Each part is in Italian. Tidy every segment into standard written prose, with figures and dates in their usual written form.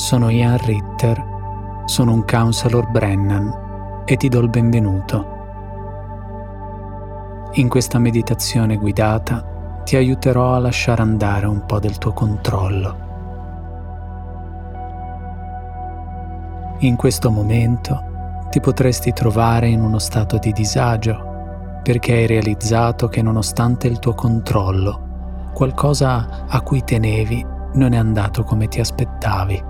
Sono Ian Ritter, sono un Counselor Brennan e ti do il benvenuto. In questa meditazione guidata ti aiuterò a lasciare andare un po' del tuo controllo. In questo momento ti potresti trovare in uno stato di disagio perché hai realizzato che nonostante il tuo controllo, qualcosa a cui tenevi non è andato come ti aspettavi.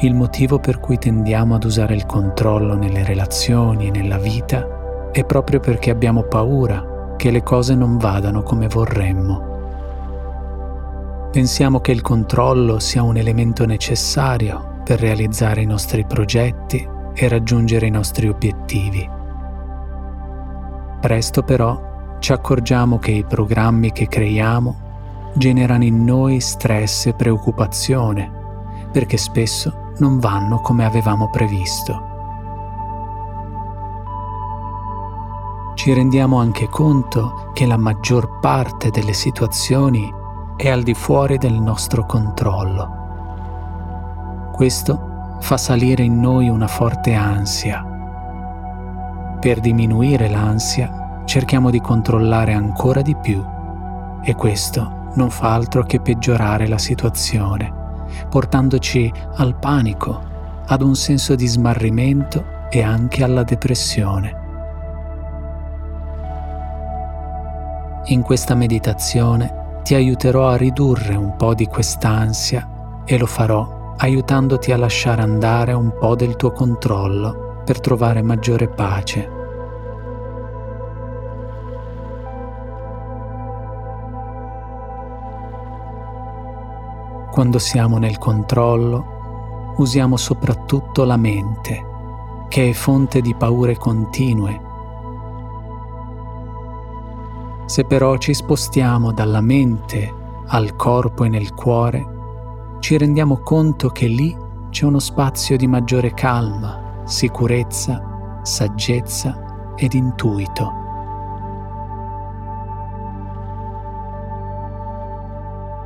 Il motivo per cui tendiamo ad usare il controllo nelle relazioni e nella vita è proprio perché abbiamo paura che le cose non vadano come vorremmo. Pensiamo che il controllo sia un elemento necessario per realizzare i nostri progetti e raggiungere i nostri obiettivi. Presto però ci accorgiamo che i programmi che creiamo generano in noi stress e preoccupazione, perché spesso non vanno come avevamo previsto. Ci rendiamo anche conto che la maggior parte delle situazioni è al di fuori del nostro controllo. Questo fa salire in noi una forte ansia. Per diminuire l'ansia cerchiamo di controllare ancora di più e questo non fa altro che peggiorare la situazione, portandoci al panico, ad un senso di smarrimento e anche alla depressione. In questa meditazione ti aiuterò a ridurre un po' di quest'ansia e lo farò aiutandoti a lasciare andare un po' del tuo controllo per trovare maggiore pace. Quando siamo nel controllo, usiamo soprattutto la mente, che è fonte di paure continue. Se però ci spostiamo dalla mente al corpo e nel cuore, ci rendiamo conto che lì c'è uno spazio di maggiore calma, sicurezza, saggezza ed intuito.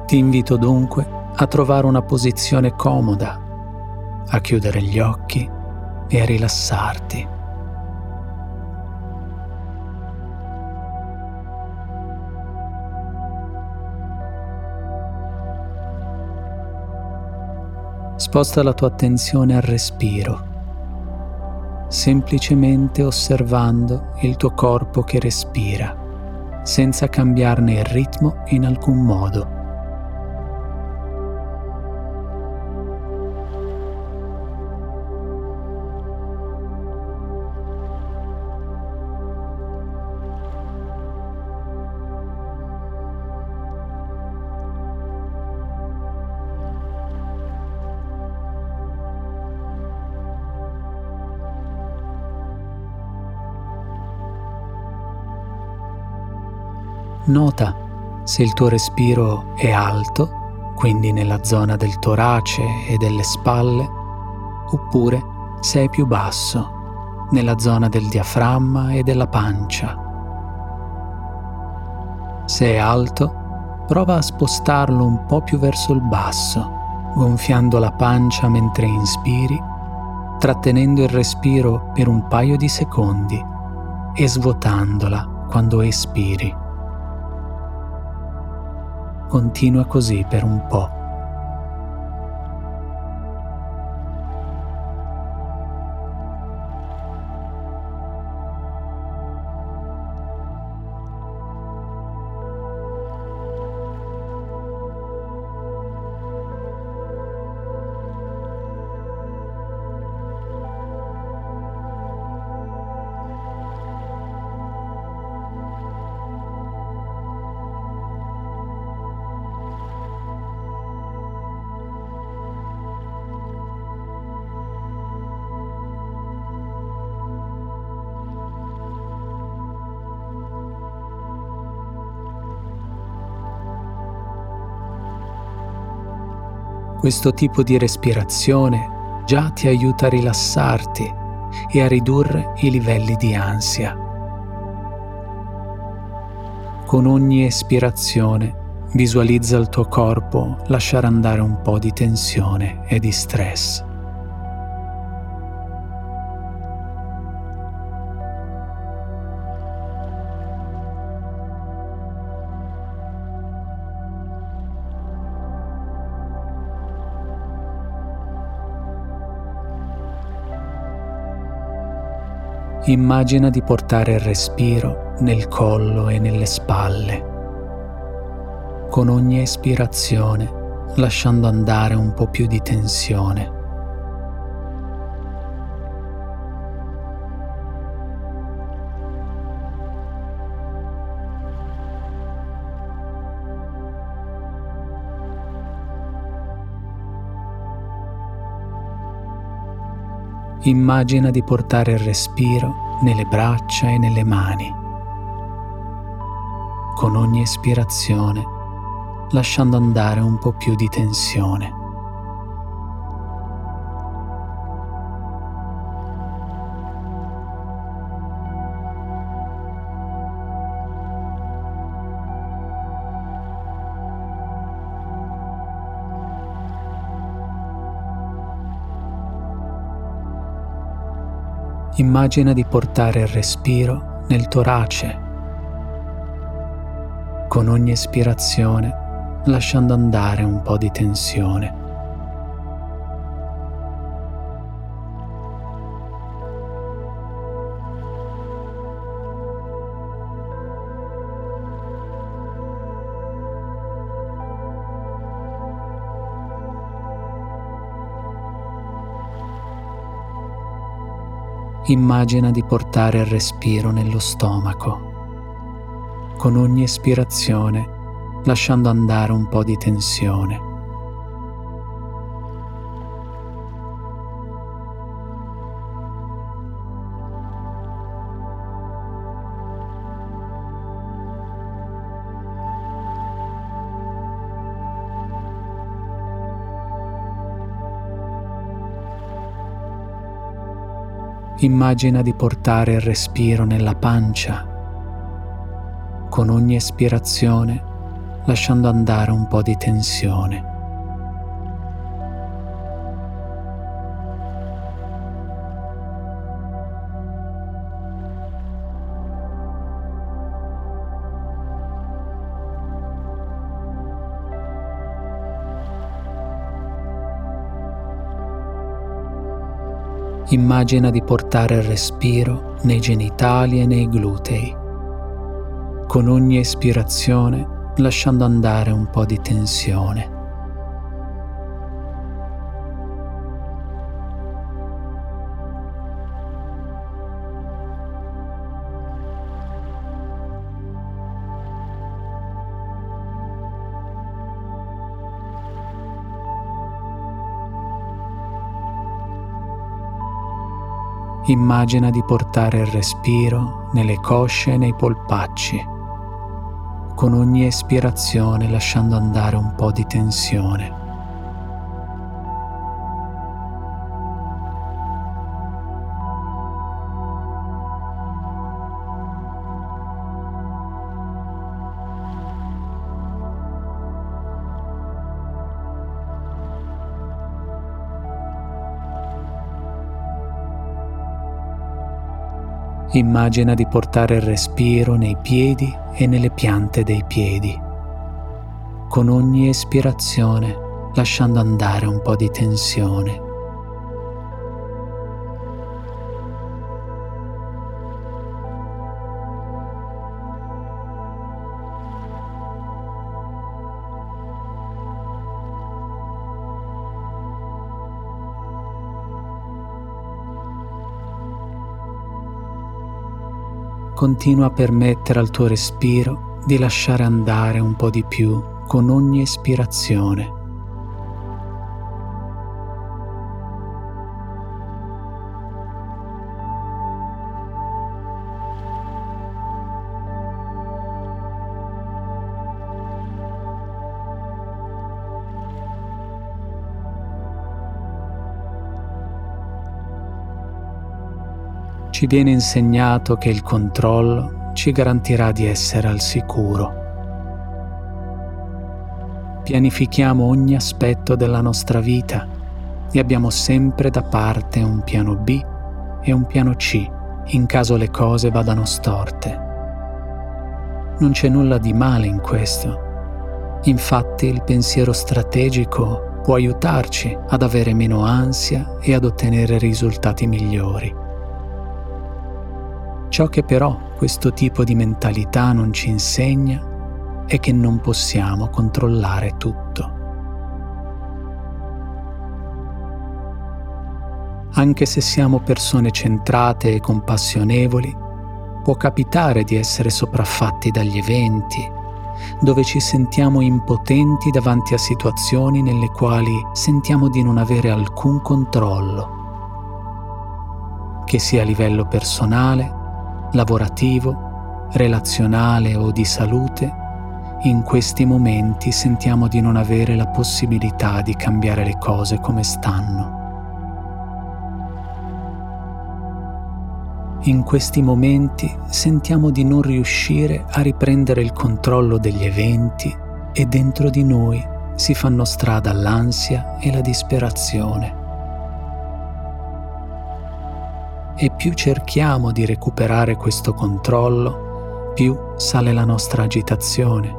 Ti invito dunque a trovare una posizione comoda, a chiudere gli occhi e a rilassarti. Sposta la tua attenzione al respiro, semplicemente osservando il tuo corpo che respira, senza cambiarne il ritmo in alcun modo. Nota se il tuo respiro è alto, quindi nella zona del torace e delle spalle, oppure se è più basso, nella zona del diaframma e della pancia. Se è alto, prova a spostarlo un po' più verso il basso, gonfiando la pancia mentre inspiri, trattenendo il respiro per un paio di secondi e svuotandola quando espiri. Continua così per un po'. Questo tipo di respirazione già ti aiuta a rilassarti e a ridurre i livelli di ansia. Con ogni espirazione Visualizza il tuo corpo lasciare andare un po' di tensione e di stress. Immagina di portare il respiro nel collo e nelle spalle, con ogni espirazione lasciando andare un po' più di tensione. Immagina di portare il respiro nelle braccia e nelle mani, con ogni espirazione lasciando andare un po' più di tensione. Immagina di portare il respiro nel torace, con ogni espirazione lasciando andare un po' di tensione. Immagina di portare il respiro nello stomaco, con ogni espirazione lasciando andare un po' di tensione. Immagina di portare il respiro nella pancia, con ogni espirazione lasciando andare un po' di tensione. Immagina di portare il respiro nei genitali e nei glutei, con ogni espirazione lasciando andare un po' di tensione. Immagina di portare il respiro nelle cosce e nei polpacci, con ogni espirazione lasciando andare un po' di tensione. Immagina di portare il respiro nei piedi e nelle piante dei piedi, con ogni espirazione lasciando andare un po' di tensione. Continua a permettere al tuo respiro di lasciare andare un po' di più con ogni espirazione. Ci viene insegnato che il controllo ci garantirà di essere al sicuro. pianifichiamo ogni aspetto della nostra vita e abbiamo sempre da parte un piano B e un piano C in caso le cose vadano storte. Non c'è nulla di male in questo. Infatti il pensiero strategico può aiutarci ad avere meno ansia e ad ottenere risultati migliori. Ciò che però questo tipo di mentalità non ci insegna è che non possiamo controllare tutto. Anche se siamo persone centrate e compassionevoli, può capitare di essere sopraffatti dagli eventi, dove ci sentiamo impotenti davanti a situazioni nelle quali sentiamo di non avere alcun controllo, che sia a livello personale, lavorativo, relazionale o di salute. In questi momenti sentiamo di non avere la possibilità di cambiare le cose come stanno. In questi momenti sentiamo di non riuscire a riprendere il controllo degli eventi e dentro di noi si fanno strada l'ansia e la disperazione. E più cerchiamo di recuperare questo controllo, più sale la nostra agitazione.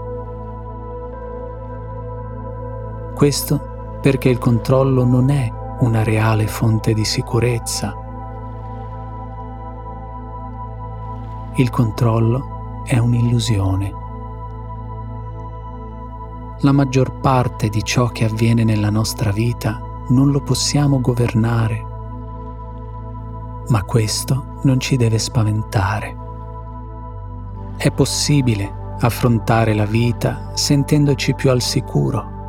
Questo perché il controllo non è una reale fonte di sicurezza. Il controllo è un'illusione. La maggior parte di ciò che avviene nella nostra vita non lo possiamo governare, ma questo non ci deve spaventare. È possibile affrontare la vita sentendoci più al sicuro.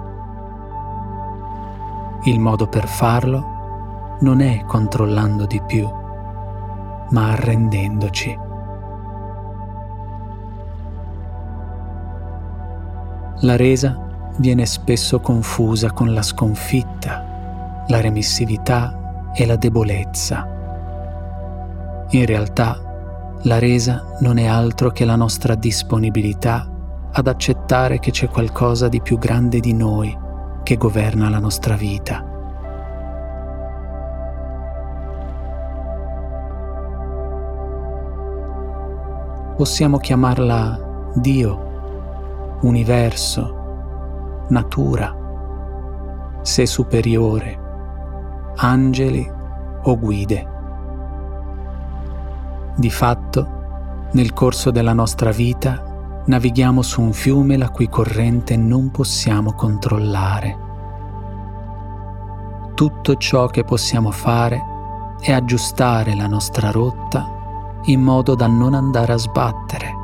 Il modo per farlo non è controllando di più, ma arrendendoci. La resa viene spesso confusa con la sconfitta, la remissività e la debolezza. In realtà, la resa non è altro che la nostra disponibilità ad accettare che c'è qualcosa di più grande di noi che governa la nostra vita. Possiamo chiamarla Dio, universo, natura, sé superiore, angeli o guide. Di fatto, nel corso della nostra vita navighiamo su un fiume la cui corrente non possiamo controllare. Tutto ciò che possiamo fare è aggiustare la nostra rotta in modo da non andare a sbattere.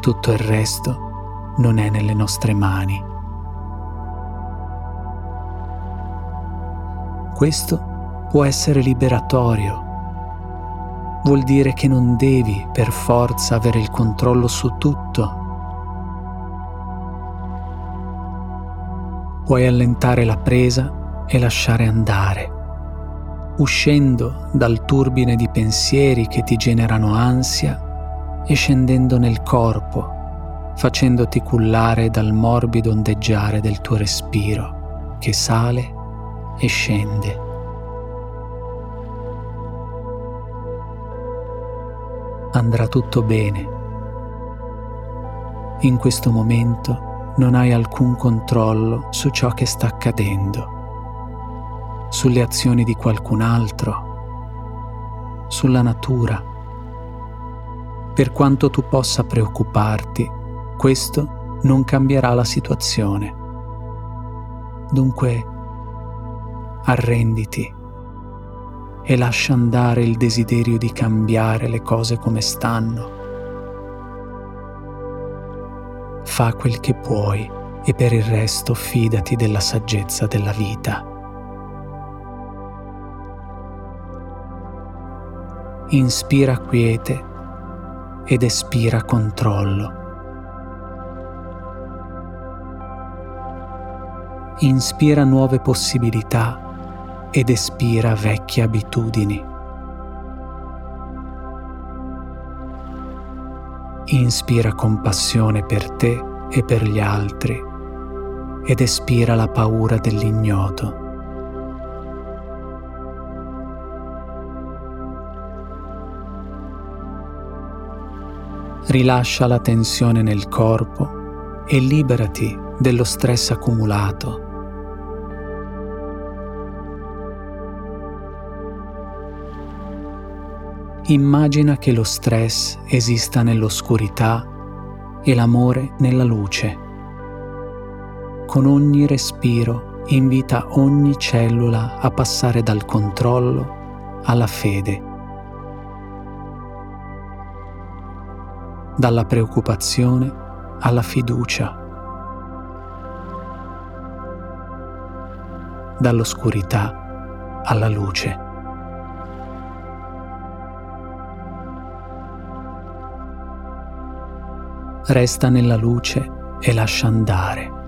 Tutto il resto non è nelle nostre mani. Questo può essere liberatorio. Vuol dire che non devi per forza avere il controllo su tutto. Puoi allentare la presa e lasciare andare, uscendo dal turbine di pensieri che ti generano ansia e scendendo nel corpo, facendoti cullare dal morbido ondeggiare del tuo respiro che sale e scende. Andrà tutto bene. In questo momento non hai alcun controllo su ciò che sta accadendo, sulle azioni di qualcun altro, sulla natura. Per quanto tu possa preoccuparti, questo non cambierà la situazione. Dunque, arrenditi e lascia andare il desiderio di cambiare le cose come stanno. Fa quel che puoi e per il resto fidati della saggezza della vita. Inspira quiete ed espira controllo. Inspira nuove possibilità ed espira vecchie abitudini. Inspira compassione per te e per gli altri ed espira la paura dell'ignoto. Rilascia la tensione nel corpo e liberati dello stress accumulato. Immagina che lo stress esista nell'oscurità e l'amore nella luce. Con ogni respiro invita ogni cellula a passare dal controllo alla fede, dalla preoccupazione alla fiducia, dall'oscurità alla luce. Resta nella luce e lascia andare.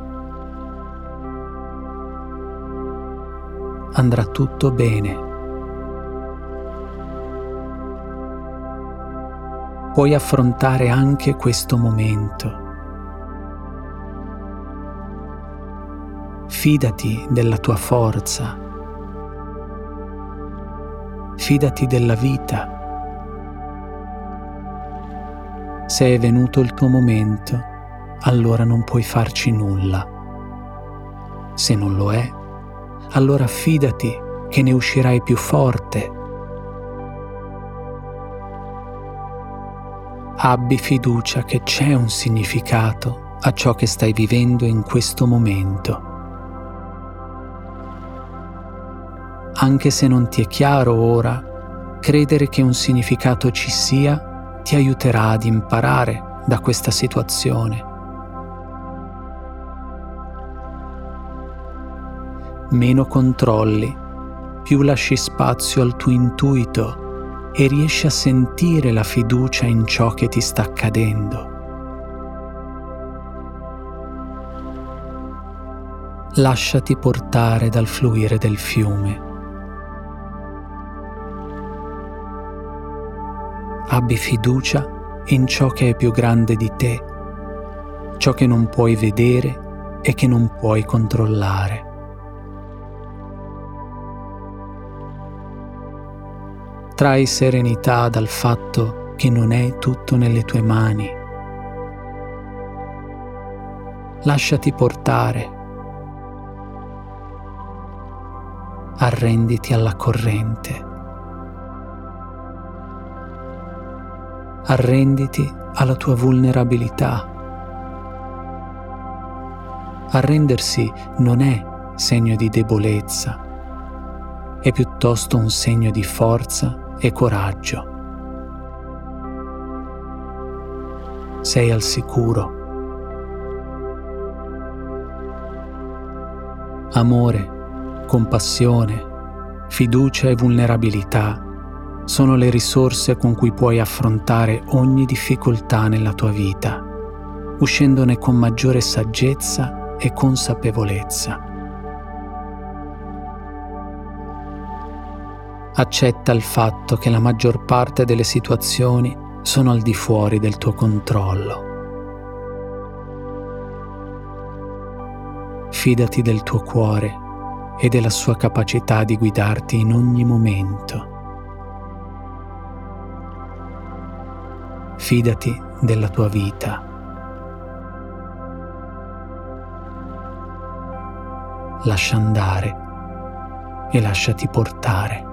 Andrà tutto bene. Puoi affrontare anche questo momento. Fidati della tua forza. Fidati della vita. Se è venuto il tuo momento, allora non puoi farci nulla. Se non lo è, allora fidati che ne uscirai più forte. Abbi fiducia che c'è un significato a ciò che stai vivendo in questo momento. Anche se non ti è chiaro ora, credere che un significato ci sia ti aiuterà ad imparare da questa situazione. Meno controlli, più lasci spazio al tuo intuito e riesci a sentire la fiducia in ciò che ti sta accadendo. Lasciati portare dal fluire del fiume. Abbi fiducia in ciò che è più grande di te, ciò che non puoi vedere e che non puoi controllare. Trai serenità dal fatto che non è tutto nelle tue mani. Lasciati portare. Arrenditi alla corrente. Arrenditi alla tua vulnerabilità. Arrendersi non è segno di debolezza, è piuttosto un segno di forza e coraggio. Sei al sicuro. Amore, compassione, fiducia e vulnerabilità sono le risorse con cui puoi affrontare ogni difficoltà nella tua vita, uscendone con maggiore saggezza e consapevolezza. Accetta il fatto che la maggior parte delle situazioni sono al di fuori del tuo controllo. Fidati del tuo cuore e della sua capacità di guidarti in ogni momento. Fidati della tua vita. Lascia andare e lasciati portare.